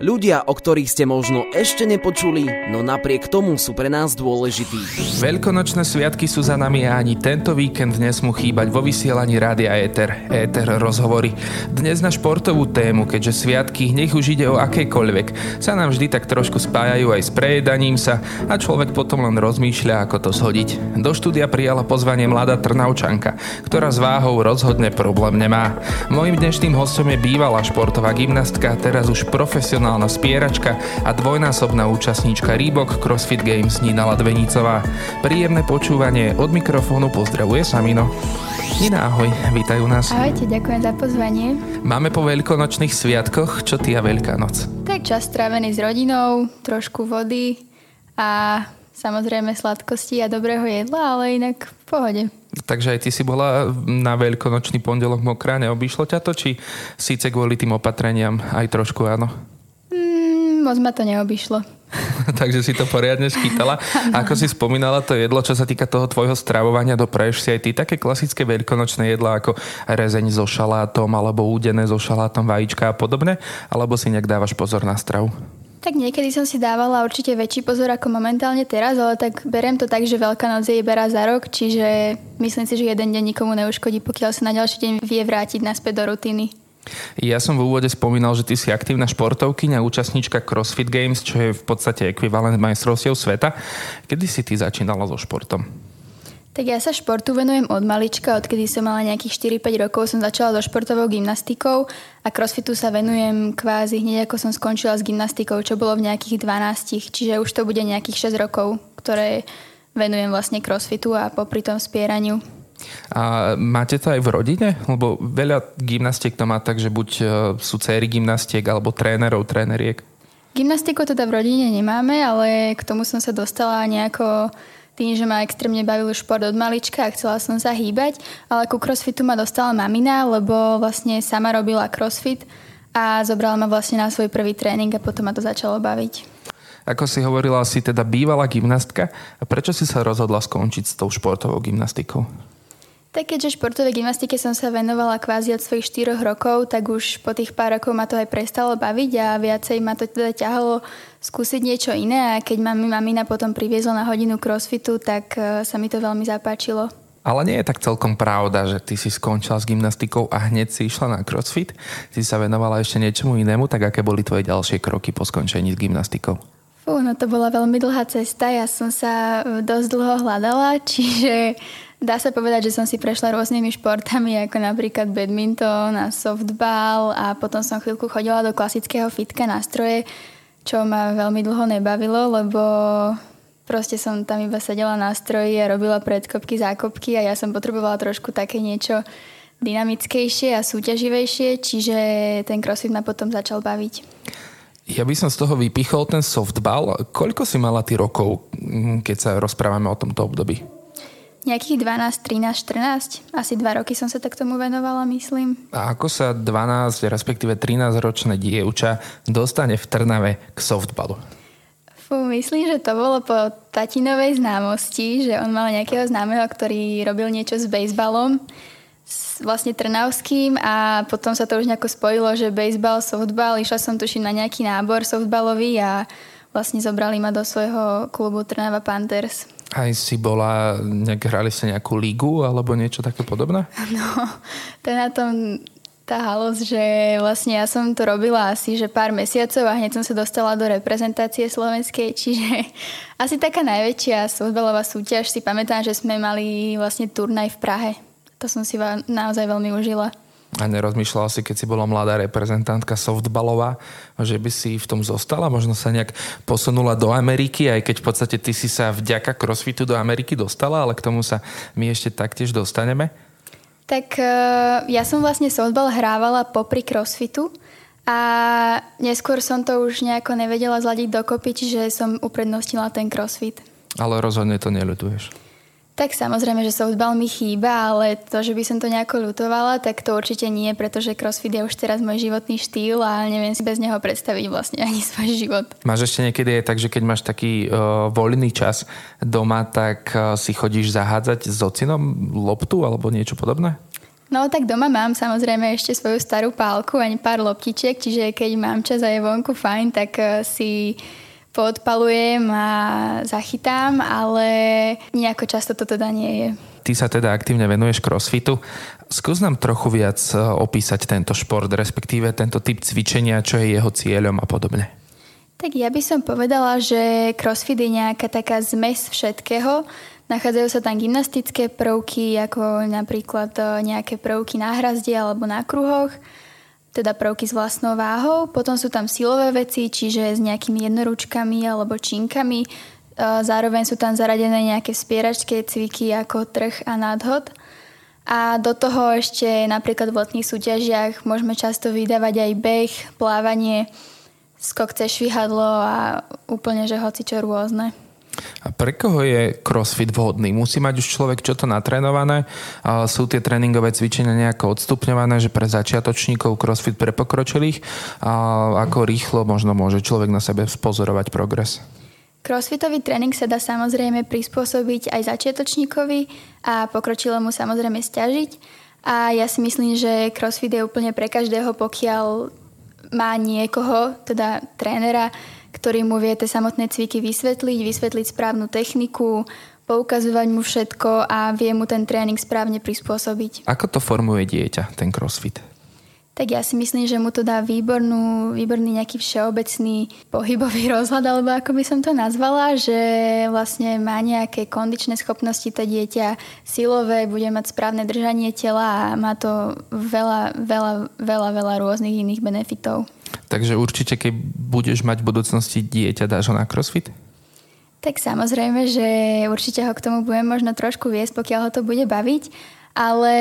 Ľudia, o ktorých ste možno ešte nepočuli, no napriek tomu sú pre nás dôležití. Veľkonočné sviatky sú za nami a ani tento víkend nesmú chýbať vo vysielaní Rádia ETER rozhovory. Dnes na športovú tému, keďže sviatky, nech už ide o akékoľvek, sa nám vždy tak trošku spájajú aj s prejedaním sa a človek potom len rozmýšľa, ako to shodiť. Do štúdia prijala pozvanie mladá Trnavčanka, ktorá s váhou rozhodne problém nemá. Mojím dnešným hostom je bývalá športová gymnastka, teraz už profesionálna spieračka a dvojnásobná účastníčka Reebok CrossFit Games Nina Ladvenicová. Príjemné počúvanie, od mikrofónu pozdravuje Samino. Nina, ahoj, vítajú nás. Ahojte, ďakujem za pozvanie. Máme po veľkonočných sviatkoch, čo ty a Veľká noc? Tak čas strávený s rodinou, trošku vody a samozrejme sladkosti a dobrého jedla, ale inak v pohode. Takže aj ty si bola na veľkonočný pondelok mokrá, neobyšlo ťa to? Či síce kvôli tým opatreniam aj trošku áno? Moc ma to neobyšlo. Takže si to poriadne škytala. Ako si spomínala to jedlo, čo sa týka toho tvojho stravovania, dopraješ si aj ty také klasické veľkonočné jedlá ako rezeň so šalátom alebo údené so šalátom, vajíčka a podobne? Alebo si nejak dávaš pozor na stravu? Tak niekedy som si dávala určite väčší pozor ako momentálne teraz, ale tak beriem to tak, že Veľká noc je iba raz za rok, čiže myslím si, že jeden deň nikomu neuškodí, pokiaľ sa na ďalší deň vie vrátiť naspäť do rutiny. Ja som v úvode spomínal, že ty si aktívna športovkyňa, účastníčka CrossFit Games, čo je v podstate ekvivalent majstrovstiev sveta. Kedy si ty začínala so športom? Tak ja sa športu venujem od malička, odkedy som mala nejakých 4-5 rokov, som začala so športovou gymnastikou a crossfitu sa venujem kvázi hneď ako som skončila s gymnastikou, čo bolo v nejakých 12, čiže už to bude nejakých 6 rokov, ktoré venujem vlastne crossfitu a popri tom spieraniu. A máte to aj v rodine? Lebo veľa gymnastiek to má tak, že buď sú céry gymnastiek alebo trénerov, tréneriek. Gymnastiku teda v rodine nemáme, ale k tomu som sa dostala nejako tým, že ma extrémne bavil šport od malička a chcela som sa hýbať, ale ku crossfitu ma dostala mamina, lebo vlastne sama robila crossfit a zobrala ma vlastne na svoj prvý tréning a potom ma to začalo baviť. Ako si hovorila, si teda bývalá gymnastka a prečo si sa rozhodla skončiť s tou športovou gymnastikou? Tak keďže športovej gymnastike som sa venovala kvázi od svojich 4 rokov, tak už po tých pár rokov ma to aj prestalo baviť a viacej ma to teda ťahalo skúsiť niečo iné a keď ma mamina potom priviezla na hodinu crossfitu, tak sa mi to veľmi zapáčilo. Ale nie je tak celkom pravda, že ty si skončila s gymnastikou a hneď si išla na crossfit. Ty sa venovala ešte niečomu inému, tak aké boli tvoje ďalšie kroky po skončení s gymnastikou? No to bola veľmi dlhá cesta, ja som sa dosť dlho hľadala, čiže... Dá sa povedať, že som si prešla rôznymi športami, ako napríklad badminton a softball a potom som chvíľku chodila do klasického fitka na stroje, čo ma veľmi dlho nebavilo, lebo proste som tam iba sedela na stroji a robila predkopky, zákopky a ja som potrebovala trošku také niečo dynamickejšie a súťaživejšie, čiže ten crossfit ma potom začal baviť. Ja by som z toho vypichol ten softball. Koľko si mala ty rokov, keď sa rozprávame o tomto období? Nejakých 12, 13, 14. Asi 2 roky som sa tak tomu venovala, myslím. A ako sa 12, respektíve 13-ročné dievča dostane v Trnave k softballu? Myslím, že to bolo po tatinovej známosti, že on mal nejakého známeho, ktorý robil niečo s bejsbalom, vlastne trnavským a potom sa to už nejako spojilo, že bejsbal, softbal. Išla som tuším na nejaký nábor softbalový a vlastne zobrali ma do svojho klubu Trnava Panthers. Aj si bola, hrali ste nejakú ligu alebo niečo také podobné? No, to je na tom tá halosť, že vlastne ja som to robila asi že pár mesiacov a hneď som sa dostala do reprezentácie slovenskej, čiže asi taká najväčšia softbalová súťaž. Si pamätám, že sme mali vlastne turnaj v Prahe. To som si naozaj veľmi užila. A nerozmýšľala si, keď si bola mladá reprezentantka softbalová, že by si v tom zostala? Možno sa nejak posunula do Ameriky, aj keď v podstate ty si sa vďaka crossfitu do Ameriky dostala, ale k tomu sa my ešte taktiež dostaneme. Tak ja som vlastne softbal hrávala popri crossfitu a neskôr som to už nejako nevedela zladiť dokopy, čiže som uprednostnila ten crossfit. Ale rozhodne to neľutuješ. Tak samozrejme, že softball mi chýba, ale to, že by som to nejako ľutovala, tak to určite nie, pretože crossfit je už teraz môj životný štýl a neviem si bez neho predstaviť vlastne ani svoj život. Máš ešte niekedy tak, že keď máš taký voľný čas doma, tak si chodíš zahádzať s ocinom loptu alebo niečo podobné? No tak doma mám samozrejme ešte svoju starú pálku, ani pár loptičiek, čiže keď mám čas a je vonku fajn, tak si podpalujem a zachytám, ale nejako často to teda nie je. Ty sa teda aktívne venuješ crossfitu. Skús nám trochu viac opísať tento šport, respektíve tento typ cvičenia, čo je jeho cieľom a podobne. Tak ja by som povedala, že crossfit je nejaká taká zmes všetkého. Nachádzajú sa tam gymnastické prvky, ako napríklad nejaké prvky na hrazde alebo na kruhoch, teda prvky s vlastnou váhou. Potom sú tam silové veci, čiže s nejakými jednoručkami alebo činkami. Zároveň sú tam zaradené nejaké spieračké cviky ako trh a nadhod. A do toho ešte napríklad v letných súťažiach môžeme často vydávať aj beh, plávanie, skok cez švihadlo a úplne, že hocičo rôzne. A pre koho je crossfit vhodný? Musí mať už človek čo to natrénované? Sú tie tréningové cvičenia nejako odstupňované, že pre začiatočníkov crossfit pre pokročilých? Ako rýchlo možno môže človek na sebe spozorovať progres? Crossfitový tréning sa dá samozrejme prispôsobiť aj začiatočníkovi a pokročilému samozrejme sťažiť. A ja si myslím, že crossfit je úplne pre každého, pokiaľ má niekoho, teda trénera, ktorý mu vie tie samotné cviky vysvetliť správnu techniku, poukazovať mu všetko a vie mu ten tréning správne prispôsobiť. Ako to formuje dieťa, ten crossfit? Tak ja si myslím, že mu to dá výborný nejaký všeobecný pohybový rozhľad, alebo ako by som to nazvala, že vlastne má nejaké kondičné schopnosti to dieťa, silové, bude mať správne držanie tela a má to veľa rôznych iných benefitov. Takže určite, keď budeš mať v budúcnosti dieťa, dáš ho na crossfit? Tak samozrejme, že určite ho k tomu budem možno trošku viesť, pokiaľ ho to bude baviť, ale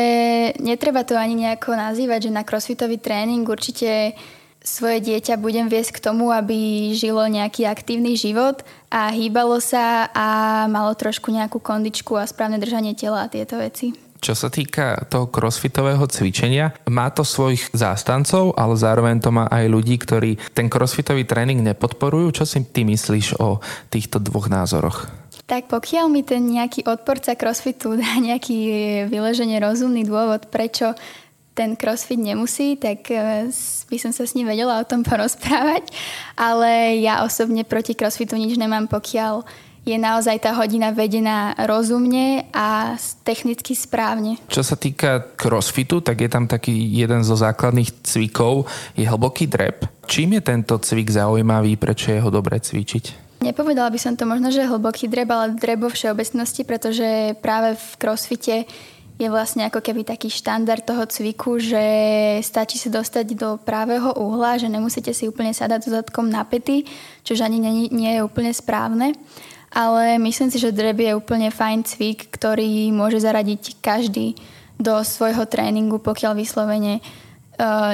netreba to ani nejako nazývať, že na crossfitový tréning určite svoje dieťa budem viesť k tomu, aby žilo nejaký aktívny život a hýbalo sa a malo trošku nejakú kondičku a správne držanie tela a tieto veci. Čo sa týka toho crossfitového cvičenia, má to svojich zástancov, ale zároveň to má aj ľudí, ktorí ten crossfitový tréning nepodporujú. Čo si ty myslíš o týchto dvoch názoroch? Tak pokiaľ mi ten nejaký odporca crossfitu dá nejaký vyložene rozumný dôvod, prečo ten crossfit nemusí, tak by som sa s ním vedela o tom porozprávať. Ale ja osobne proti crossfitu nič nemám, pokiaľ je naozaj tá hodina vedená rozumne a technicky správne. Čo sa týka crossfitu, tak je tam taký jeden zo základných cvikov, je hlboký drep. Čím je tento cvik zaujímavý, prečo je ho dobré cvičiť? Nepovedala by som to možno, že hlboký drep, ale drep vo všeobecnosti, pretože práve v crossfite je vlastne ako keby taký štandard toho cviku, že stačí sa dostať do pravého uhla, že nemusíte si úplne sadať zadkom na pety, čo ani nie je úplne správne. Ale myslím si, že drep je úplne fajn cvik, ktorý môže zaradiť každý do svojho tréningu, pokiaľ vyslovene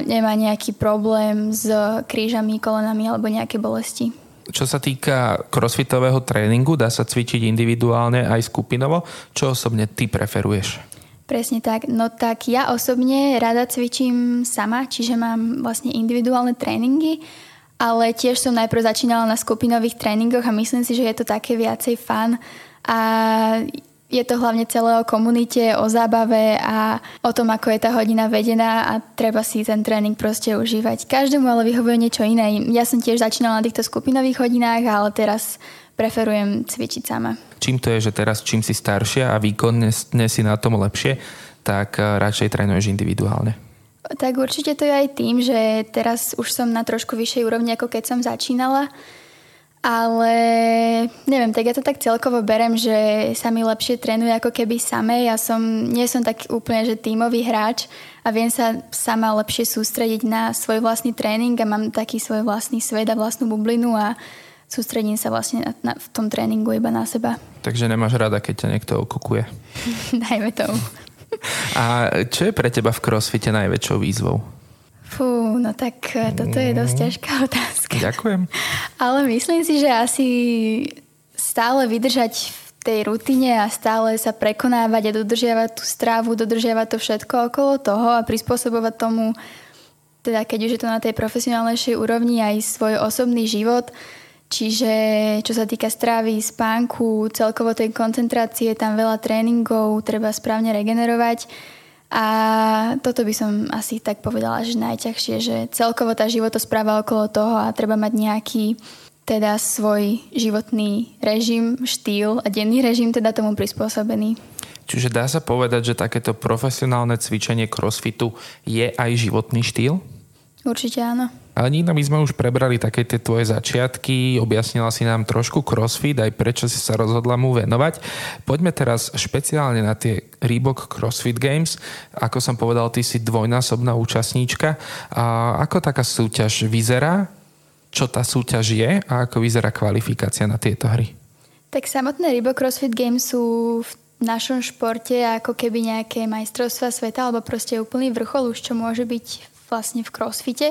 nemá nejaký problém s krížami, kolenami alebo nejaké bolesti. Čo sa týka crossfitového tréningu, dá sa cvičiť individuálne aj skupinovo. Čo osobne ty preferuješ? Presne tak. No tak ja osobne rada cvičím sama, čiže mám vlastne individuálne tréningy, ale tiež som najprv začínala na skupinových tréningoch a myslím si, že je to také viacej fun a je to hlavne celé o komunite, o zábave a o tom, ako je tá hodina vedená a treba si ten tréning proste užívať. Každému ale vyhovuje niečo iné. Ja som tiež začínala na týchto skupinových hodinách, ale teraz preferujem cvičiť sama. Čím to je, že teraz čím si staršia a výkonne si na tom lepšie, tak radšej trénuješ individuálne? Tak určite to je aj tým, že teraz už som na trošku vyššej úrovni, ako keď som začínala. Ale neviem, tak ja to tak celkovo berem, že sa mi lepšie trénuje ako keby samej. Ja nie som tak úplne, že tímový hráč a viem sa sama lepšie sústrediť na svoj vlastný tréning a mám taký svoj vlastný svet a vlastnú bublinu a sústredím sa vlastne v tom tréningu iba na seba. Takže nemáš rada, keď ťa niekto okukuje? Dajme tomu. A čo je pre teba v crossfite najväčšou výzvou? Fú, no tak toto je dosť ťažká otázka. Ďakujem. Ale myslím si, že asi stále vydržať v tej rutine a stále sa prekonávať a dodržiavať tú stravu, dodržiavať to všetko okolo toho a prispôsobovať tomu, teda keď už je to na tej profesionálnejšej úrovni, aj svoj osobný život. Čiže čo sa týka stravy, spánku, celkovo tej koncentrácie, tam veľa tréningov, treba správne regenerovať A toto by som asi tak povedala, že najťažšie, že celkovo tá životospráva okolo toho a treba mať nejaký teda svoj životný režim, štýl a denný režim teda tomu prispôsobený. Čiže dá sa povedať, že takéto profesionálne cvičenie crossfitu je aj životný štýl? Určite áno. Ale Nina, my sme už prebrali také tie tvoje začiatky, objasnila si nám trošku crossfit, aj prečo si sa rozhodla mu venovať. Poďme teraz špeciálne na tie Reebok CrossFit Games. Ako som povedal, ty si dvojnásobná účastníčka. A ako taká súťaž vyzerá? Čo tá súťaž je? A ako vyzerá kvalifikácia na tieto hry? Tak samotné Reebok CrossFit Games sú v našom športe ako keby nejaké majstrovstvá sveta alebo proste úplný vrchol už, čo môže byť vlastne v crossfite.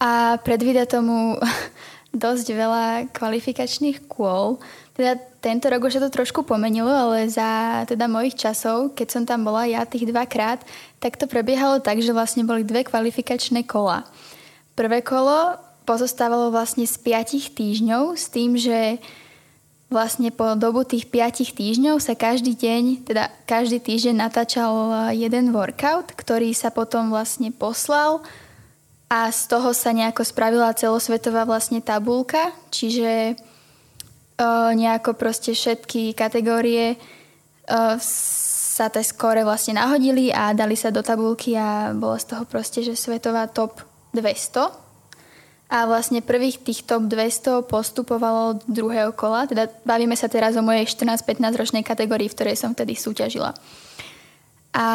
A predvída tomu dosť veľa kvalifikačných kôl. Teda tento rok už sa to trošku pomenilo, ale za teda mojich časov, keď som tam bola ja tých 2-krát, tak to prebiehalo tak, že vlastne boli 2 kvalifikačné kola. Prvé kolo pozostávalo vlastne z 5 týždňov s tým, že vlastne po dobu tých 5 týždňov sa každý týždeň natáčal jeden workout, ktorý sa potom vlastne poslal. A z toho sa nejako spravila celosvetová vlastne tabuľka, čiže nejako proste všetky kategórie sa tie skóre vlastne nahodili a dali sa do tabuľky a bolo z toho proste, že svetová top 200. A vlastne prvých tých top 200 postupovalo do druhého kola, teda bavíme sa teraz o mojej 14-15 ročnej kategórii, v ktorej som vtedy súťažila. A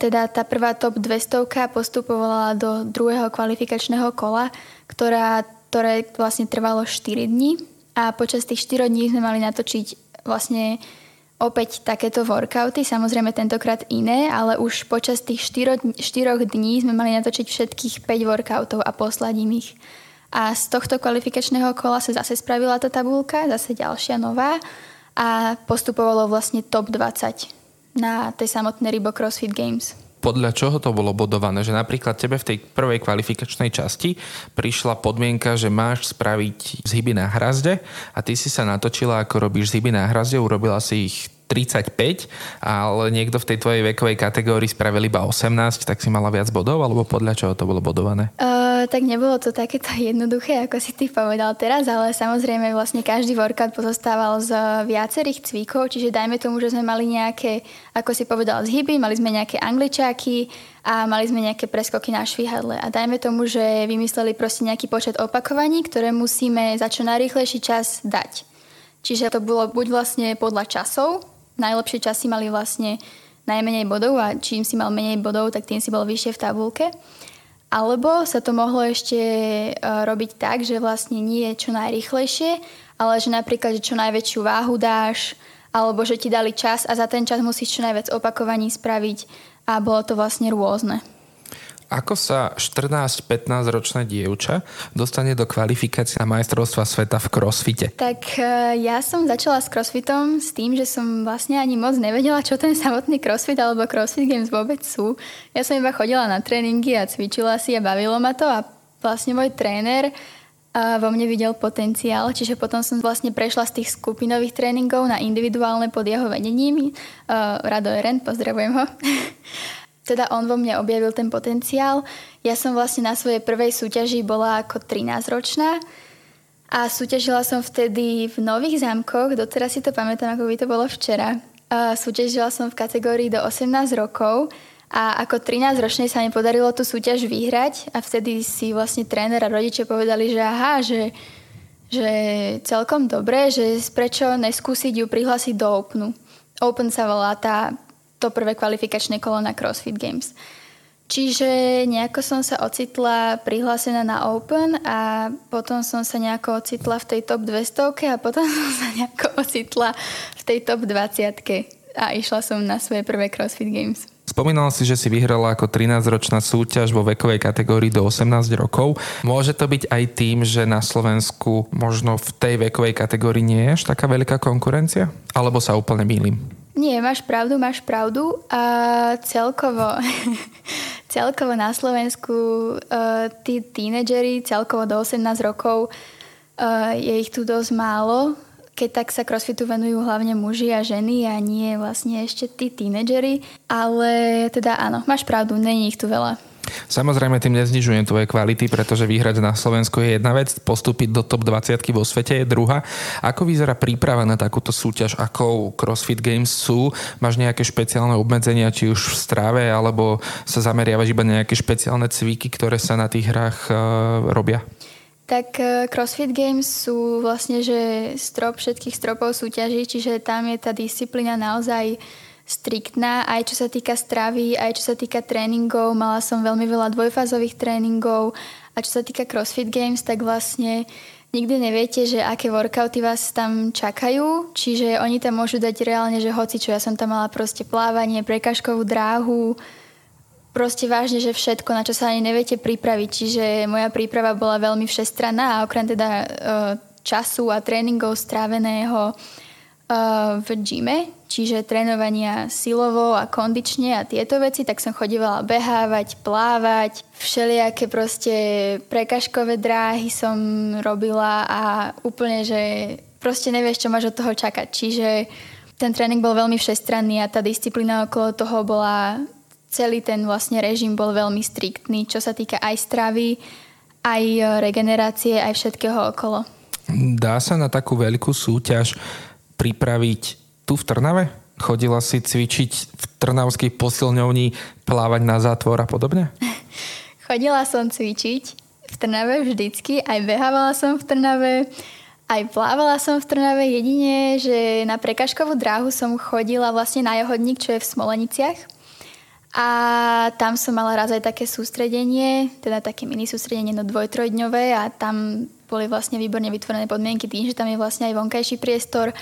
teda tá prvá top 200 postupovala do druhého kvalifikačného kola, ktoré vlastne trvalo 4 dní. A počas tých 4 dní sme mali natočiť vlastne opäť takéto workouty, samozrejme tentokrát iné, ale už počas tých 4 dní sme mali natočiť všetkých 5 workoutov a poslať im ich. A z tohto kvalifikačného kola sa zase spravila tá tabuľka, zase ďalšia nová a postupovalo vlastne top 20 na tej samotné Reebok CrossFit Games. Podľa čoho to bolo bodované? Že napríklad tebe v tej prvej kvalifikačnej časti prišla podmienka, že máš spraviť zhyby na hrazde a ty si sa natočila, ako robíš zhyby na hrazde, urobila si ich 35, ale niekto v tej tvojej vekovej kategórii spravil iba 18, tak si mala viac bodov, alebo podľa čoho to bolo bodované? Tak nebolo to takéto jednoduché, ako si ty povedal teraz, ale samozrejme vlastne každý workout pozostával z viacerých cvikov, čiže dajme tomu, že sme mali nejaké, ako si povedal, zhyby, mali sme nejaké angličáky a mali sme nejaké preskoky na švihadle. A dajme tomu, že vymysleli proste nejaký počet opakovaní, ktoré musíme za čo najrýchlejší čas dať. Čiže to bolo buď vlastne podľa časov. Najlepšie časy mali vlastne najmenej bodov a čím si mal menej bodov, tak tým si bol vyššie v tabuľke. Alebo sa to mohlo ešte robiť tak, že vlastne nie je čo najrýchlejšie, ale že napríklad, že čo najväčšiu váhu dáš, alebo že ti dali čas a za ten čas musíš čo najviac opakovaní spraviť a bolo to vlastne rôzne. Ako sa 14-15 ročná dievča dostane do kvalifikácie na majstrovstva sveta v crossfite? Tak ja som začala s crossfitom s tým, že som vlastne ani moc nevedela, čo ten samotný crossfit alebo CrossFit Games vôbec sú. Ja som iba chodila na tréningy a cvičila si a bavilo ma to a vlastne môj tréner vo mne videl potenciál, čiže potom som vlastne prešla z tých skupinových tréningov na individuálne pod jeho vedením. Rado Eren, pozdravujem ho. Teda on vo mne objavil ten potenciál. Ja som vlastne na svojej prvej súťaži bola ako 13-ročná a súťažila som vtedy v Nových Zámkoch, doteraz si to pamätám, ako by to bolo včera. Súťažila som v kategórii do 18 rokov a ako 13-ročnej sa mi podarilo tú súťaž vyhrať a vtedy si vlastne tréner a rodičia povedali, že aha, že celkom dobre, že prečo neskúsiť ju prihlásiť do Openu. Open sa volá tá to prvé kvalifikačné kolo na CrossFit Games. Čiže nejako som sa ocitla prihlásená na Open a potom som sa nejako ocitla v tej top 200 a potom som sa nejako ocitla v tej top 20 a išla som na svoje prvé CrossFit Games. Spomínala si, že si vyhrala ako 13-ročná súťaž vo vekovej kategórii do 18 rokov. Môže to byť aj tým, že na Slovensku možno v tej vekovej kategórii nie je až taká veľká konkurencia? Alebo sa úplne mýlim? Nie, máš pravdu. A celkovo na Slovensku tí tínedžeri celkovo do 18 rokov je ich tu dosť málo. keď tak sa crossfitu venujú hlavne muži a ženy a nie vlastne ešte tí tínedžeri, ale teda áno, máš pravdu, není ich tu veľa. Samozrejme, tým neznižujem tvoje kvality, pretože vyhrať na Slovensku je jedna vec, postúpiť do top 20 vo svete je druhá. Ako vyzerá príprava na takúto súťaž, ako CrossFit Games sú? Máš nejaké špeciálne obmedzenia, či už v strave, alebo sa zameriavaš iba na nejaké špeciálne cviky, ktoré sa na tých hrách robia? Tak CrossFit Games sú vlastne, že strop všetkých stropov súťaží, čiže tam je tá disciplína naozaj striktná, aj čo sa týka stravy, aj čo sa týka tréningov. Mala som veľmi veľa dvojfázových tréningov a čo sa týka CrossFit Games, tak vlastne nikdy neviete, že aké workouty vás tam čakajú, čiže oni tam môžu dať reálne, že hocičo. Ja som tam mala proste plávanie, prekažkovú dráhu, proste vážne, že všetko, na čo sa ani neviete pripraviť. Čiže moja príprava bola veľmi všestranná a okrem teda času a tréningov stráveného v gyme, čiže trénovania silovo a kondične a tieto veci, tak som chodívala behávať, plávať, všelijaké proste prekažkové dráhy som robila a úplne, že proste nevieš, čo máš od toho čakať. Čiže ten tréning bol veľmi všestranný a tá disciplína okolo toho bola... Celý ten vlastne režim bol veľmi striktný, čo sa týka aj stravy, aj regenerácie, aj všetkého okolo. Dá sa na takú veľkú súťaž pripraviť tu v Trnave? Chodila si cvičiť v trnavskej posilňovni, plávať na zátvor a podobne? Chodila som cvičiť v Trnave vždycky, aj behávala som v Trnave, aj plávala som v Trnave, jedine, že na prekažkovú dráhu som chodila vlastne na Jahodník, čo je v Smoleniciach. A tam som mala raz aj také sústredenie, teda také mini sústredenie, no dvoj-trojdňové a tam boli vlastne výborne vytvorené podmienky tým, že tam je vlastne aj vonkajší priestor,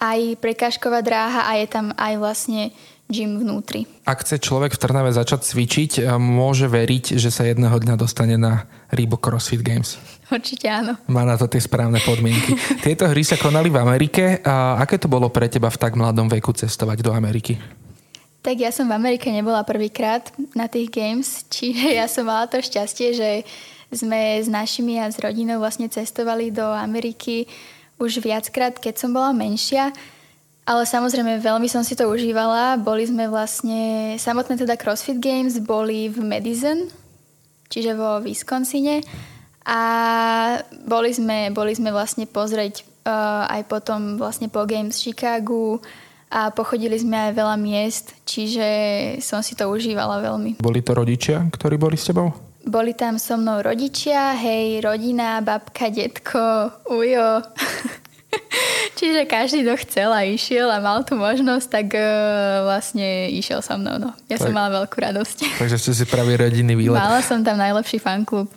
aj prekážková dráha a je tam aj vlastne gym vnútri. Ak chce človek v Trnave začať cvičiť, môže veriť, že sa jedného dňa dostane na Reebok CrossFit Games. Určite áno. Má na to tie správne podmienky. Tieto hry sa konali v Amerike. A aké to bolo pre teba v tak mladom veku cestovať do Ameriky? Tak ja som v Amerike nebola prvýkrát na tých games, čiže ja som mala to šťastie, že sme s našimi a s rodinou vlastne cestovali do Ameriky už viackrát, keď som bola menšia, ale samozrejme veľmi som si to užívala. Boli sme vlastne, samotné teda CrossFit Games boli v Madison, čiže vo Wisconsine a boli sme vlastne pozrieť aj potom vlastne po Games Chicagu, a pochodili sme aj veľa miest, čiže som si to užívala veľmi. Boli to rodičia, ktorí boli s tebou? Boli tam so mnou rodičia, hej, rodina, babka, detko, ujo. Čiže každý, kto chcel a išiel a mal tú možnosť, tak vlastne išiel so mnou. No. Ja tak, som mala veľkú radosť. Takže ste si pravý rodinný výlet. Mala som tam najlepší fanklub.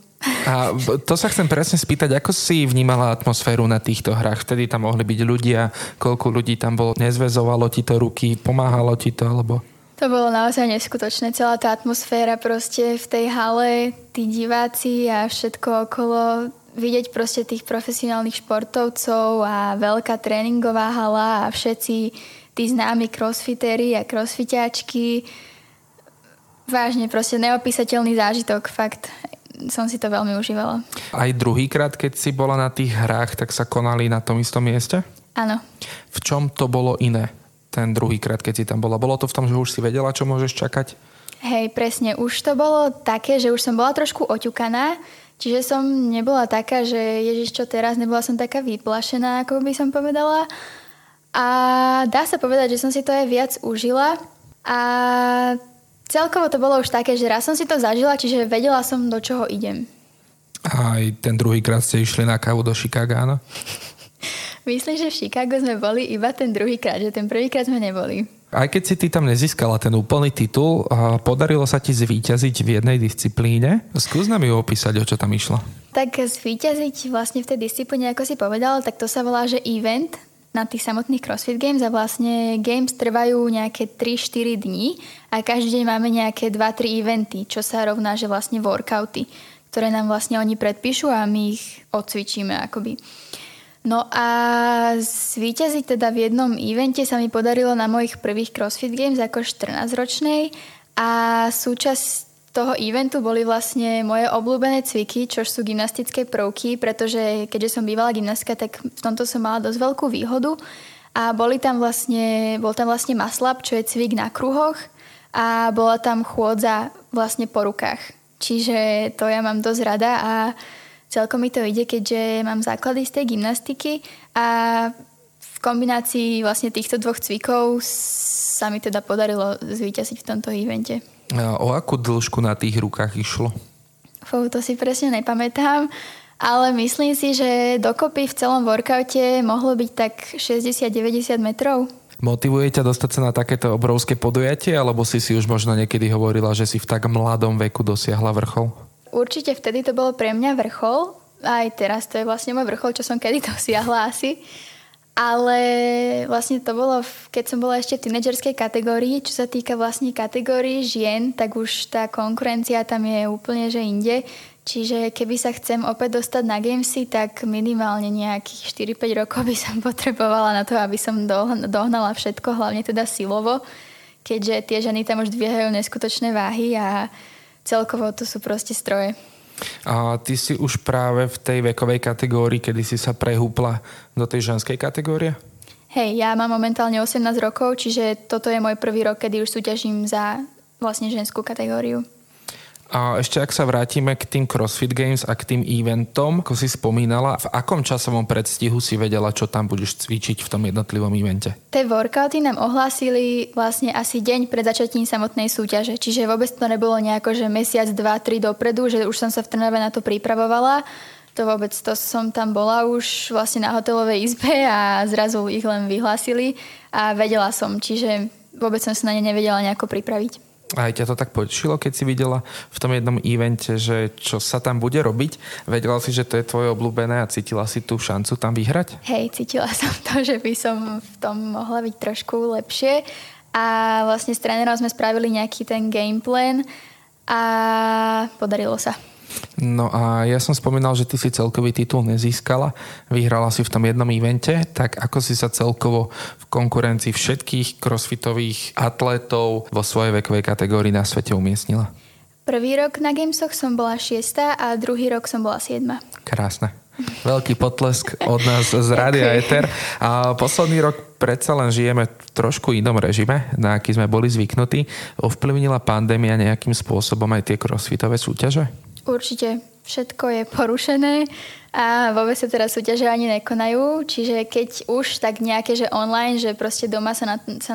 A to sa chcem presne spýtať, ako si vnímala atmosféru na týchto hrách? Vtedy tam mohli byť ľudia, koľko ľudí tam bolo, nezväzovalo ti to ruky, pomáhalo ti to, alebo... To bolo naozaj neskutočné, celá tá atmosféra proste v tej hale, tí diváci a všetko okolo, vidieť proste tých profesionálnych športovcov a veľká tréningová hala a všetci tí známi crossfiteri a crossfitiačky, vážne proste neopísateľný zážitok, fakt. Som si to veľmi užívala. Aj druhýkrát, keď si bola na tých hrách, tak sa konali na tom istom mieste? Áno. V čom to bolo iné, ten druhýkrát, keď si tam bola? Bolo to v tom, že už si vedela, čo môžeš čakať? Hej, presne. Už to bolo také, že už som bola trošku oťukaná, čiže som nebola taká, že ježiš, čo teraz, nebola som taká vyplašená, ako by som povedala. A dá sa povedať, že som si to aj viac užila a... Celkovo to bolo už také, že raz som si to zažila, čiže vedela som, do čoho idem. Aj ten druhýkrát ste išli na kávu do Chicaga, áno? Myslím, že v Chicagu sme boli iba ten druhýkrát, že ten prvýkrát sme neboli. Aj keď si ty tam nezískala ten úplný titul, podarilo sa ti zvíťaziť v jednej disciplíne. Skús nám ju opísať, o čo tam išlo. Tak zvíťaziť vlastne v tej disciplíne, ako si povedala, tak to sa volá, že event na tých samotných CrossFit Games a vlastne Games trvajú nejaké 3-4 dní a každý deň máme nejaké 2-3 eventy, čo sa rovná, že vlastne workouty, ktoré nám vlastne oni predpíšu a my ich odcvičíme akoby. No a zvíťaziť teda v jednom evente sa mi podarilo na mojich prvých CrossFit Games ako 14-ročnej a súčasť toho eventu boli vlastne moje obľúbené cviky, čo sú gymnastické prvky, pretože keďže som bývala gymnastka, tak v tomto som mala dosť veľkú výhodu. A bol tam vlastne maslap, čo je cvik na kruhoch, a bola tam chôdza vlastne po rukách. Čiže to ja mám dosť rada a celkom mi to ide, keďže mám základy z tej gymnastiky a v kombinácii vlastne týchto dvoch cvikov sa mi teda podarilo zvíťaziť v tomto evente. A o akú dĺžku na tých rukách išlo? To si presne nepamätám, ale myslím si, že dokopy v celom workoute mohlo byť tak 60-90 metrov. Motivuje ťa dostať sa na takéto obrovské podujatie, alebo si už možno niekedy hovorila, že si v tak mladom veku dosiahla vrchol? Určite vtedy to bolo pre mňa vrchol, aj teraz to je vlastne môj vrchol, čo som kedy dosiahla asi. Ale vlastne to bolo, keď som bola ešte v tínedžerskej kategórii, čo sa týka vlastne kategórii žien, tak už tá konkurencia tam je úplne že inde. Čiže keby sa chcem opäť dostať na Gamesy, tak minimálne nejakých 4-5 rokov by som potrebovala na to, aby som dohnala všetko, hlavne teda silovo, keďže tie ženy tam už dvíhajú neskutočné váhy a celkovo to sú proste stroje. A ty si už práve v tej vekovej kategórii, kedy si sa prehúpla do tej ženskej kategórie? Hej, ja mám momentálne 18 rokov, čiže toto je môj prvý rok, kedy už súťažím za vlastne ženskú kategóriu. A ešte ak sa vrátime k tým CrossFit Games a k tým eventom, ako si spomínala, v akom časovom predstihu si vedela, čo tam budeš cvičiť v tom jednotlivom evente? Tie workouty nám ohlásili vlastne asi deň pred začatím samotnej súťaže, čiže vôbec to nebolo nejako, že mesiac, 2-3 dopredu, že už som sa v Trnave na to pripravovala. To vôbec, to som tam bola už vlastne na hotelovej izbe a zrazu ich len vyhlásili a vedela som, čiže vôbec som sa na ne nevedela nejako pripraviť. Aj ťa to tak potešilo, keď si videla v tom jednom evente, že čo sa tam bude robiť? Vedela si, že to je tvoje obľúbené a cítila si tú šancu tam vyhrať? Hej, cítila som to, že by som v tom mohla byť trošku lepšie a vlastne s trénerom sme spravili nejaký ten game plan a podarilo sa. No a ja som spomínal, že ty si celkový titul nezískala, vyhrala si v tom jednom evente, tak ako si sa celkovo v konkurencii všetkých crossfitových atletov vo svojej vekovej kategórii na svete umiestnila? Prvý rok na Gamesoch som bola 6. a druhý rok som bola 7. Krásne. Veľký potlesk od nás z Rádia ETER. A posledný rok predsa len žijeme v trošku inom režime, na aký sme boli zvyknutí. Ovplyvnila pandémia nejakým spôsobom aj tie crossfitové súťaže? Určite všetko je porušené a vôbec sa teraz súťaže ani nekonajú, čiže keď už, tak nejaké, že online, že proste doma sa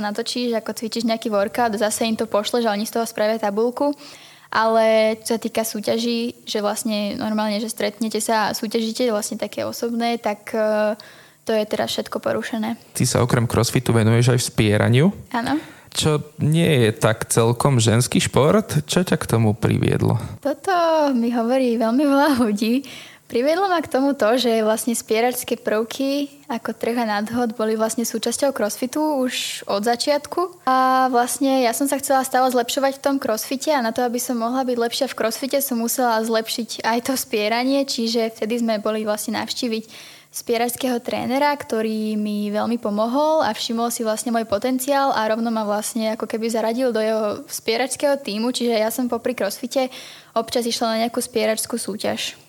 natočíš, ako cvičíš nejaký workout, zase im to pošleš a oni z toho spravia tabuľku, ale čo sa týka súťaží, že vlastne normálne, že stretnete sa a súťažíte vlastne také osobné, tak to je teraz všetko porušené. Ty sa okrem crossfitu venuješ aj vzpieraniu? Áno. Čo nie je tak celkom ženský šport. Čo ťa k tomu priviedlo? Toto mi hovorí veľmi veľa ľudí. Priviedlo ma k tomu to, že vlastne spieračské prvky ako trh a nadhod boli vlastne súčasťou crossfitu už od začiatku. A vlastne ja som sa chcela stále zlepšovať v tom crossfite a na to, aby som mohla byť lepšia v crossfite, som musela zlepšiť aj to spieranie, čiže vtedy sme boli vlastne navštíviť spieračského trénera, ktorý mi veľmi pomohol a všimol si vlastne môj potenciál a rovno ma vlastne ako keby zaradil do jeho spieračského tímu, čiže ja som popri crossfite občas išla na nejakú spieračskú súťaž.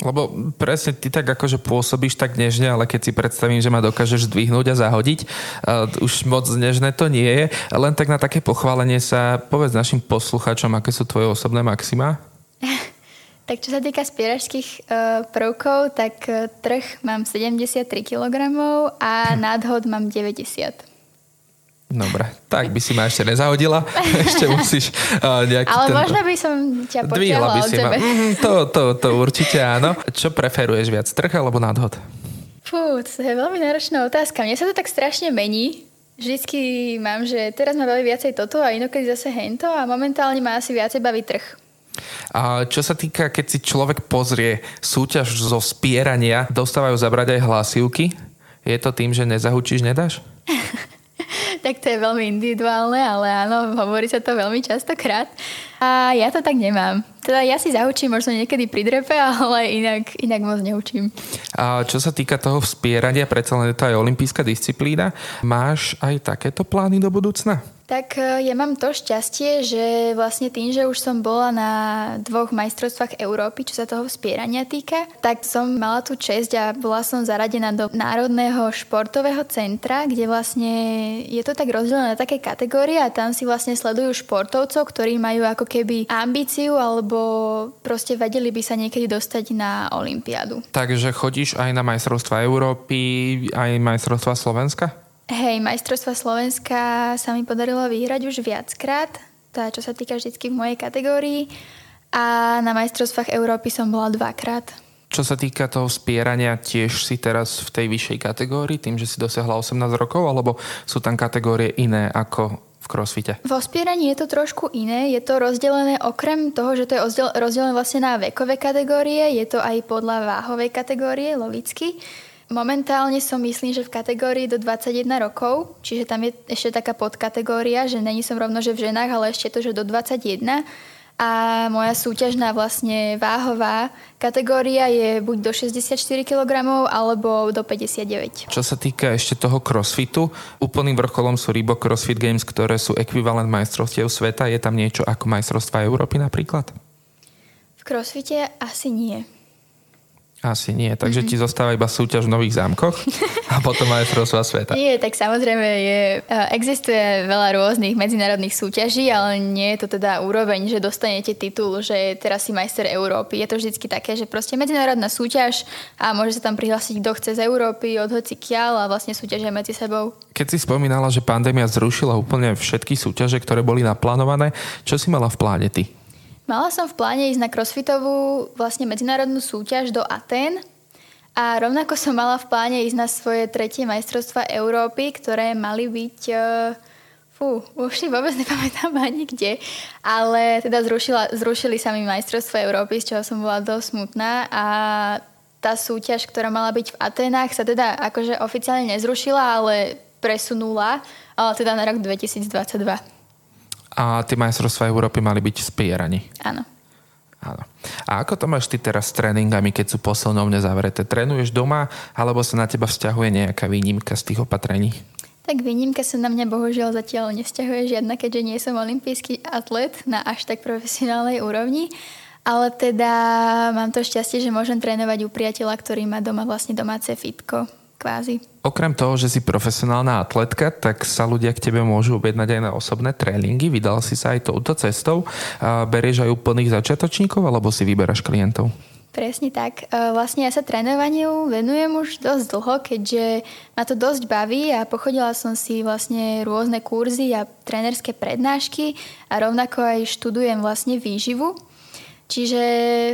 Lebo presne ty tak akože pôsobíš tak nežne, ale keď si predstavím, že ma dokážeš zdvihnúť a zahodiť, už moc nežné to nie je. Len tak na také pochválenie sa povedz našim poslucháčom, aké sú tvoje osobné maxima? Tak čo sa týka spieračských prvkov, tak trh mám 73 kg a nadhod mám 90. Dobre, tak by si ma ešte nezahodila. Ešte musíš nejaký... Ale možno by som ťa potiahla od tebe. To určite áno. Čo preferuješ viac, trh alebo nadhod? Fú, to je veľmi náročná otázka. Mne sa to tak strašne mení. Vždycky mám, že teraz ma baví viacej toto a inokedy zase hento a momentálne ma asi viacej baví trh. A čo sa týka, keď si človek pozrie súťaž zo spierania, dostávajú zabrať aj hlasivky? Je to tým, že nezahučíš, nedáš? Tak to je veľmi individuálne, ale áno, hovorí sa to veľmi častokrát. A ja to tak nemám. Teda ja si zahučím možno niekedy pri drepe, ale inak moc nehučím. A čo sa týka toho spierania, predsa len je to aj olympijská disciplína. Máš aj takéto plány do budúcna? Tak ja mám to šťastie, že vlastne tým, že už som bola na 2 majstrovstvách Európy, čo sa toho vzpierania týka, tak som mala tú česť a bola som zaradená do Národného športového centra, kde vlastne je to tak rozdelené na také kategórie a tam si vlastne sledujú športovcov, ktorí majú ako keby ambíciu alebo proste vedeli by sa niekedy dostať na olympiádu. Takže chodíš aj na majstrovstvá Európy, aj majstrovstvá Slovenska? Hej, majstrovstvá Slovenska sa mi podarilo vyhrať už viackrát, tá čo sa týka vždycky v mojej kategórii a na majstrovstvách Európy som bola 2-krát. Čo sa týka toho spierania, tiež si teraz v tej vyššej kategórii, tým, že si dosiahla 18 rokov, alebo sú tam kategórie iné ako v crossfite? Vo spieraní je to trošku iné, je to rozdelené okrem toho, že to je rozdelené vlastne na vekové kategórie, je to aj podľa váhovej kategórie, logicky. Momentálne som myslím, že v kategórii do 21 rokov, čiže tam je ešte taká podkategória, že není som rovno, že v ženách, ale ešte to, že do 21. A moja súťažná vlastne váhová kategória je buď do 64 kg alebo do 59. Čo sa týka ešte toho crossfitu, úplným vrcholom sú Reebok CrossFit Games, ktoré sú ekvivalent majstrovstiev sveta. Je tam niečo ako majstrovstvá Európy napríklad? V crossfite asi nie. Asi nie, takže ti zostáva iba súťaž v Nových Zámkoch a potom aj majstrovstvá sveta. Nie, tak samozrejme existuje veľa rôznych medzinárodných súťaží, ale nie je to teda úroveň, že dostanete titul, že teraz si majster Európy. Je to vždycky také, že proste medzinárodná súťaž a môže sa tam prihlásiť kto chce z Európy, od hocikiaľ a vlastne súťažia medzi sebou. Keď si spomínala, že pandémia zrušila úplne všetky súťaže, ktoré boli naplánované, čo si mala v pláne ty? Mala som v pláne ísť na crossfitovú vlastne medzinárodnú súťaž do Atén a rovnako som mala v pláne ísť na svoje 3. majstrovstvá Európy, ktoré mali byť... už si vôbec nepamätám ani kde, ale teda zrušili sa mi majstrovstvá Európy, z čoho som bola dosť smutná a tá súťaž, ktorá mala byť v Aténach, sa teda akože oficiálne nezrušila, ale presunula, ale teda na rok 2022. A tie majstrovstvá Európy mali byť spieraní. Áno. Áno. A ako to máš ty teraz s tréningami, keď sú posilňovne zavreté? Trénuješ doma, alebo sa na teba vzťahuje nejaká výnimka z tých opatrení? Tak výnimka sa na mňa bohužiaľ zatiaľ nevzťahuje žiadna, keďže nie som olympijský atlet na až tak profesionálnej úrovni. Ale teda mám to šťastie, že môžem trénovať u priateľa, ktorý má doma vlastne domáce fitko. Kvázi. Okrem toho, že si profesionálna atletka, tak sa ľudia k tebe môžu objednať aj na osobné tréningy. Vydal si sa aj touto cestou. Berieš aj úplných začiatočníkov, alebo si vyberáš klientov? Presne tak. Vlastne ja sa trénovaniu venujem už dosť dlho, keďže ma to dosť baví a pochodila som si vlastne rôzne kurzy a trénerské prednášky a rovnako aj študujem vlastne výživu. Čiže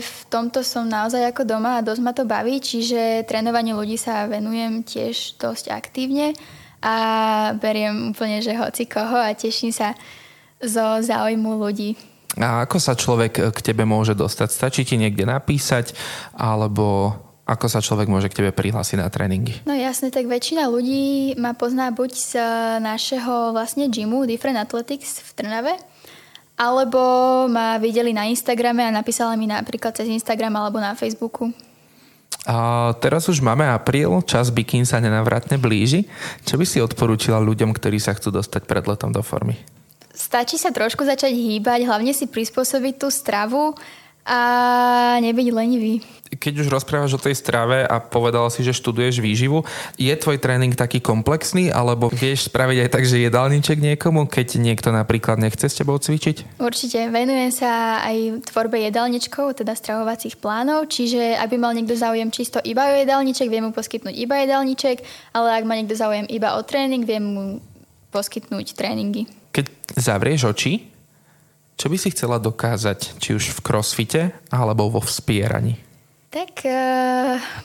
v tomto som naozaj ako doma a dosť ma to baví, čiže trénovaniu ľudí sa venujem tiež dosť aktívne a beriem úplne, že hoci koho a teším sa zo záujmu ľudí. A ako sa človek k tebe môže dostať? Stačí ti niekde napísať alebo... Ako sa človek môže k tebe prihlásiť na tréningy? No jasne, tak väčšina ľudí ma pozná buď z našeho vlastne gymu Different Athletics v Trnave, alebo ma videli na Instagrame a napísala mi napríklad cez Instagram alebo na Facebooku. A teraz už máme apríl, čas bikín sa nenavratne blíži. Čo by si odporúčila ľuďom, ktorí sa chcú dostať pred letom do formy? Stačí sa trošku začať hýbať, hlavne si prispôsobiť tú stravu a nebyť lenivý. Keď už rozprávaš o tej strave a povedala si, že študuješ výživu, je tvoj tréning taký komplexný, alebo vieš spraviť aj tak, že jedálniček niekomu, keď niekto napríklad nechce s tebou cvičiť? Určite, venujem sa aj tvorbe jedálničkov, teda stravovacích plánov, čiže aby mal niekto záujem čisto iba o jedálniček, viem mu poskytnúť iba jedálniček, ale ak má niekto záujem iba o tréning, viem mu poskytnúť tréningy. Keď zavrieš oči, čo by si chcela dokázať, či už v crossfite, alebo vo vzpieraní? Tak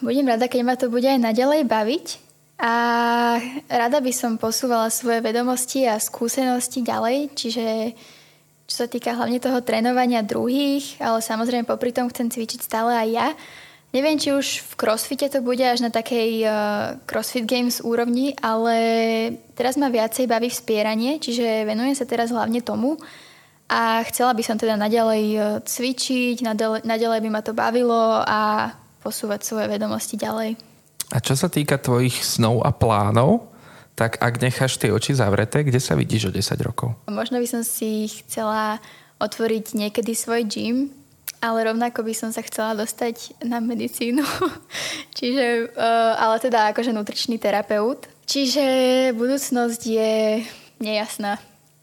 budem rada, keď ma to bude aj naďalej baviť a rada by som posúvala svoje vedomosti a skúsenosti ďalej, čiže čo sa týka hlavne toho trénovania druhých, ale samozrejme popri tom chcem cvičiť stále aj ja. Neviem, či už v crossfite to bude až na takej CrossFit Games úrovni, ale teraz ma viacej baví vzpieranie, čiže venujem sa teraz hlavne tomu. A chcela by som teda naďalej cvičiť, naďalej by ma to bavilo a posúvať svoje vedomosti ďalej. A čo sa týka tvojich snov a plánov, tak ak necháš tie oči zavreté, kde sa vidíš o 10 rokov? Možno by som si chcela otvoriť niekedy svoj gym, ale rovnako by som sa chcela dostať na medicínu. Čiže, ale teda akože nutričný terapeut. Čiže budúcnosť je nejasná.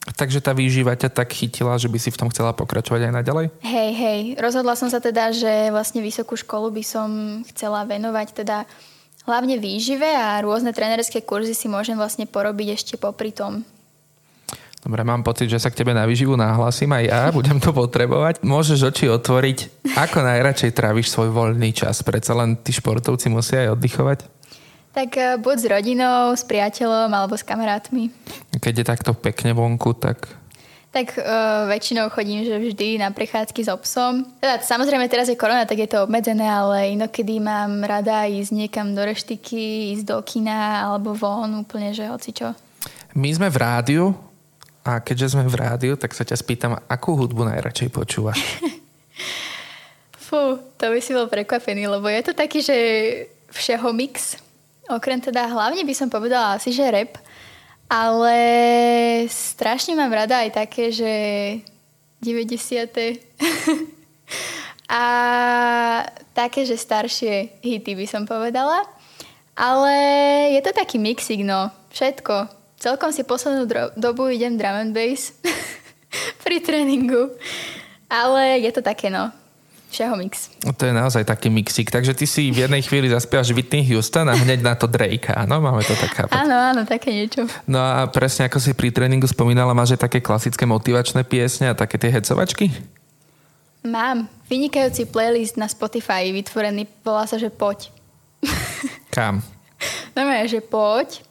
Takže tá výživa ťa tak chytila, že by si v tom chcela pokračovať aj naďalej? Hej. Rozhodla som sa teda, že vlastne vysokú školu by som chcela venovať teda hlavne výžive a rôzne trénerské kurzy si môžem vlastne porobiť ešte popri tom. Dobre, mám pocit, že sa k tebe na výživu nahlasím aj ja, budem to potrebovať. Môžeš oči otvoriť, ako najradšej tráviš svoj voľný čas? Predsa len tí športovci musia aj oddychovať? Tak buď s rodinou, s priateľom alebo s kamarátmi. Keď je takto pekne vonku, tak... Tak väčšinou chodím že vždy na prechádzky s obsom. Teda, samozrejme teraz je korona, tak je to obmedzené, ale inokedy mám rada ísť niekam do reštiky, ísť do kina alebo von, úplne že hocičo. My sme v rádiu a keďže sme v rádiu, tak sa ťa spýtam, akú hudbu najradšej počúvaš? Fú, to by si bol prekvapený, lebo je to taký, že všeho mix. Okrem teda, hlavne by som povedala asi, že rap, ale strašne mám rada aj také, že 90. a také, že staršie hity by som povedala. Ale je to taký mixing, no. Všetko. Celkom si poslednú dobu idem drum and bass pri tréningu. Ale je to také, no. Všeho mix. To je naozaj taký mixík. Takže ty si v jednej chvíli zaspievaš Whitney Houston a hneď na to Drakea. Áno, máme to tak chápať. Áno, také niečo. No a presne ako si pri tréningu spomínala, máš aj také klasické motivačné piesne a také tie hecovačky? Mám. Vynikajúci playlist na Spotify vytvorený. Volá sa, že Poď. Kam? No ja, že Poď.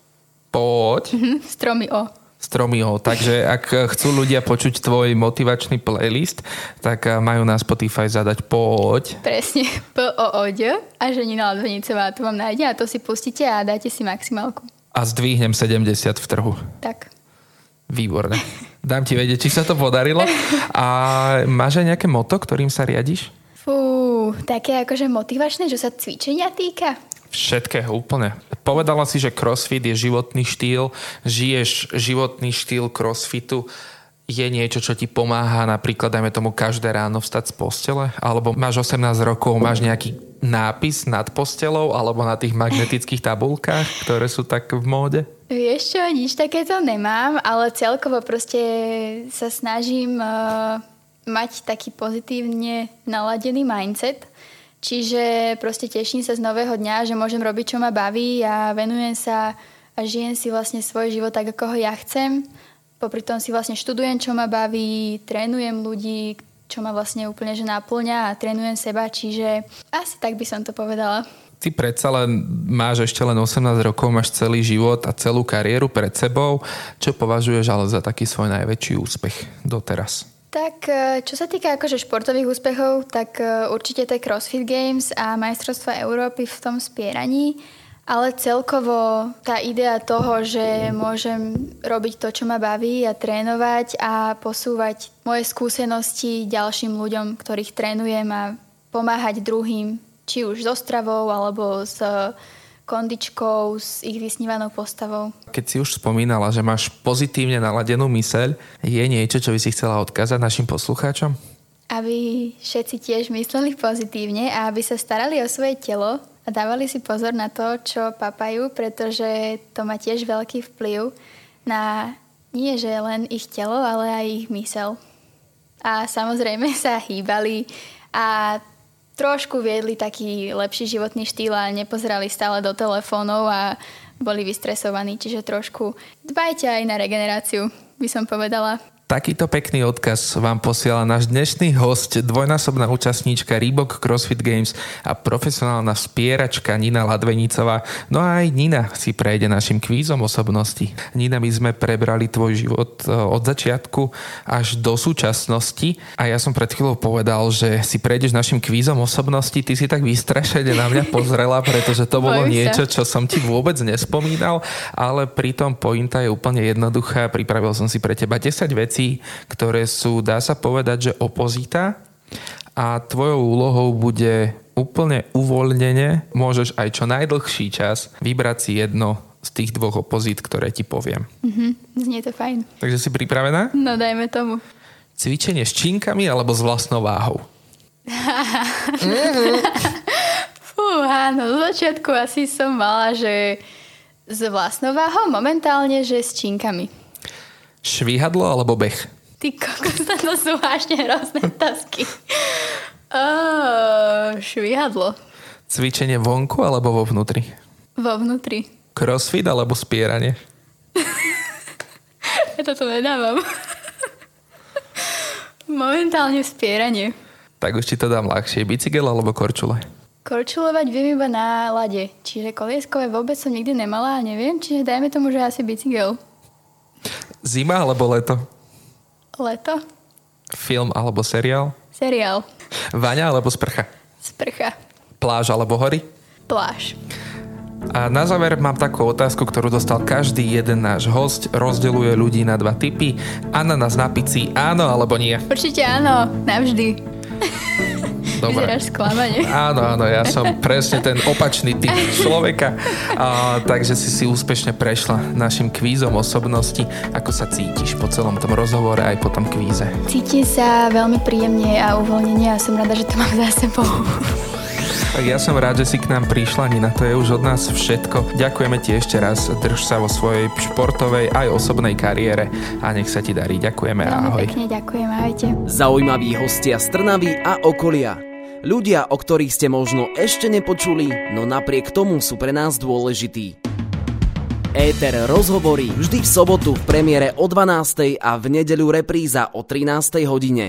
Poď? Stromy O. Stromyho. Takže ak chcú ľudia počuť tvoj motivačný playlist, tak majú na Spotify zadať Poď. Presne, P-O-O-D a že Nina Ladvenicová to vám nájde a to si pustíte a dáte si maximálku. A zdvihnem 70 v trhu. Tak. Výborné. Dám ti vedieť, či sa to podarilo. A máš aj nejaké moto, ktorým sa riadiš? Fú, také akože motivačné, čo sa cvičenia týka. Všetkého úplne. Povedala si, že crossfit je životný štýl, žiješ životný štýl crossfitu. Je niečo, čo ti pomáha napríklad, dajme tomu, každé ráno vstať z postele? Alebo máš 18 rokov, máš nejaký nápis nad postelou alebo na tých magnetických tabulkách, ktoré sú tak v móde? Vieš čo, nič takéto nemám, ale celkovo proste sa snažím mať taký pozitívne naladený mindset. Čiže proste teším sa z nového dňa, že môžem robiť, čo ma baví a venujem sa a žijem si vlastne svoj život tak, ako ho ja chcem. Popri tom si vlastne študujem, čo ma baví, trénujem ľudí, čo ma vlastne úplne že napĺňa a trénujem seba, čiže asi tak by som to povedala. Ty predsa len máš ešte len 18 rokov, máš celý život a celú kariéru pred sebou. Čo považuješ ale za taký svoj najväčší úspech doteraz? Tak, čo sa týka akože športových úspechov, tak určite to je CrossFit Games a majstrovstvá Európy v tom spieraní, ale celkovo tá idea toho, že môžem robiť to, čo ma baví a trénovať a posúvať moje skúsenosti ďalším ľuďom, ktorých trénujem a pomáhať druhým, či už so stravou alebo s kondičkou, s ich vysnívanou postavou. Keď si už spomínala, že máš pozitívne naladenú myseľ, je niečo, čo by si chcela odkázať našim poslucháčom? Aby všetci tiež mysleli pozitívne a aby sa starali o svoje telo a dávali si pozor na to, čo papajú, pretože to má tiež veľký vplyv na nie že len ich telo, ale aj ich myseľ. A samozrejme sa hýbali a trošku viedli taký lepší životný štýl a nepozerali stále do telefónov a boli vystresovaní, čiže trošku dbajte aj na regeneráciu, by som povedala. Takýto pekný odkaz vám posiela náš dnešný hosť, dvojnásobná účastníčka Reebok CrossFit Games a profesionálna spieračka Nina Ladvenicová. No a aj Nina si prejde našim kvízom osobnosti. Nina, my sme prebrali tvoj život od začiatku až do súčasnosti a ja som pred chvíľou povedal, že si prejdeš našim kvízom osobnosti. Ty si tak vystrašene na mňa pozrela, pretože to bolo niečo, čo som ti vôbec nespomínal, ale pritom pointa je úplne jednoduchá. Pripravil som si pre teba 10 vecí, ktoré sú, dá sa povedať, že opozita a tvojou úlohou bude úplne uvoľnenie. Môžeš aj čo najdlhší čas vybrať si jedno z tých dvoch opozít, ktoré ti poviem. Znie to fajn. Takže si pripravená? No, dajme tomu. Cvičenie s činkami alebo s vlastnou váhou? Fúha, no v začiatku asi som mala, že s vlastnou váhou, momentálne, že s činkami. Švíhadlo alebo beh? Ty kokos, to sú vážne hrozné tasky. Švíhadlo. Cvičenie vonku alebo vo vnútri? Vo vnútri. Crossfit alebo spieranie? Ja toto nedávam. Momentálne spieranie. Tak už ti to dám ľahšie. Bicykel alebo korčule? Korčulovať viem iba na lade. Čiže kolieskové vôbec som nikdy nemala a neviem. Čiže dajme tomu, že asi bicykel. Zima alebo leto? Leto. Film alebo seriál? Seriál. Vaňa alebo sprcha? Sprcha. Pláž alebo hory? Pláž. A na záver mám takú otázku, ktorú dostal každý jeden náš hosť. Rozdeľuje ľudí na dva typy. Anna nás na pici áno alebo nie? Určite áno, navždy. Dobre. Vyzeráš sklamanie. Áno, ja som presne ten opačný typ človeka. Takže si úspešne prešla našim kvízom osobnosti. Ako sa cítiš po celom tom rozhovore aj po tom kvíze? Cítim sa veľmi príjemne a uvoľnenie a som rada, že to mám za sebou. Ja som rád, že si k nám prišla, Nina. To je už od nás všetko. Ďakujeme ti ešte raz. Drž sa vo svojej športovej aj osobnej kariére a nech sa ti darí. Ďakujeme. Ahoj. Pekne ďakujem. Ahojte. Zaujímaví hostia z Trnavy a okolia. Ľudia, o ktorých ste možno ešte nepočuli, no napriek tomu sú pre nás dôležití. Éter rozhovory vždy v sobotu v premiére o 12:00 a v nedeľu repríza o 13:00 hodine.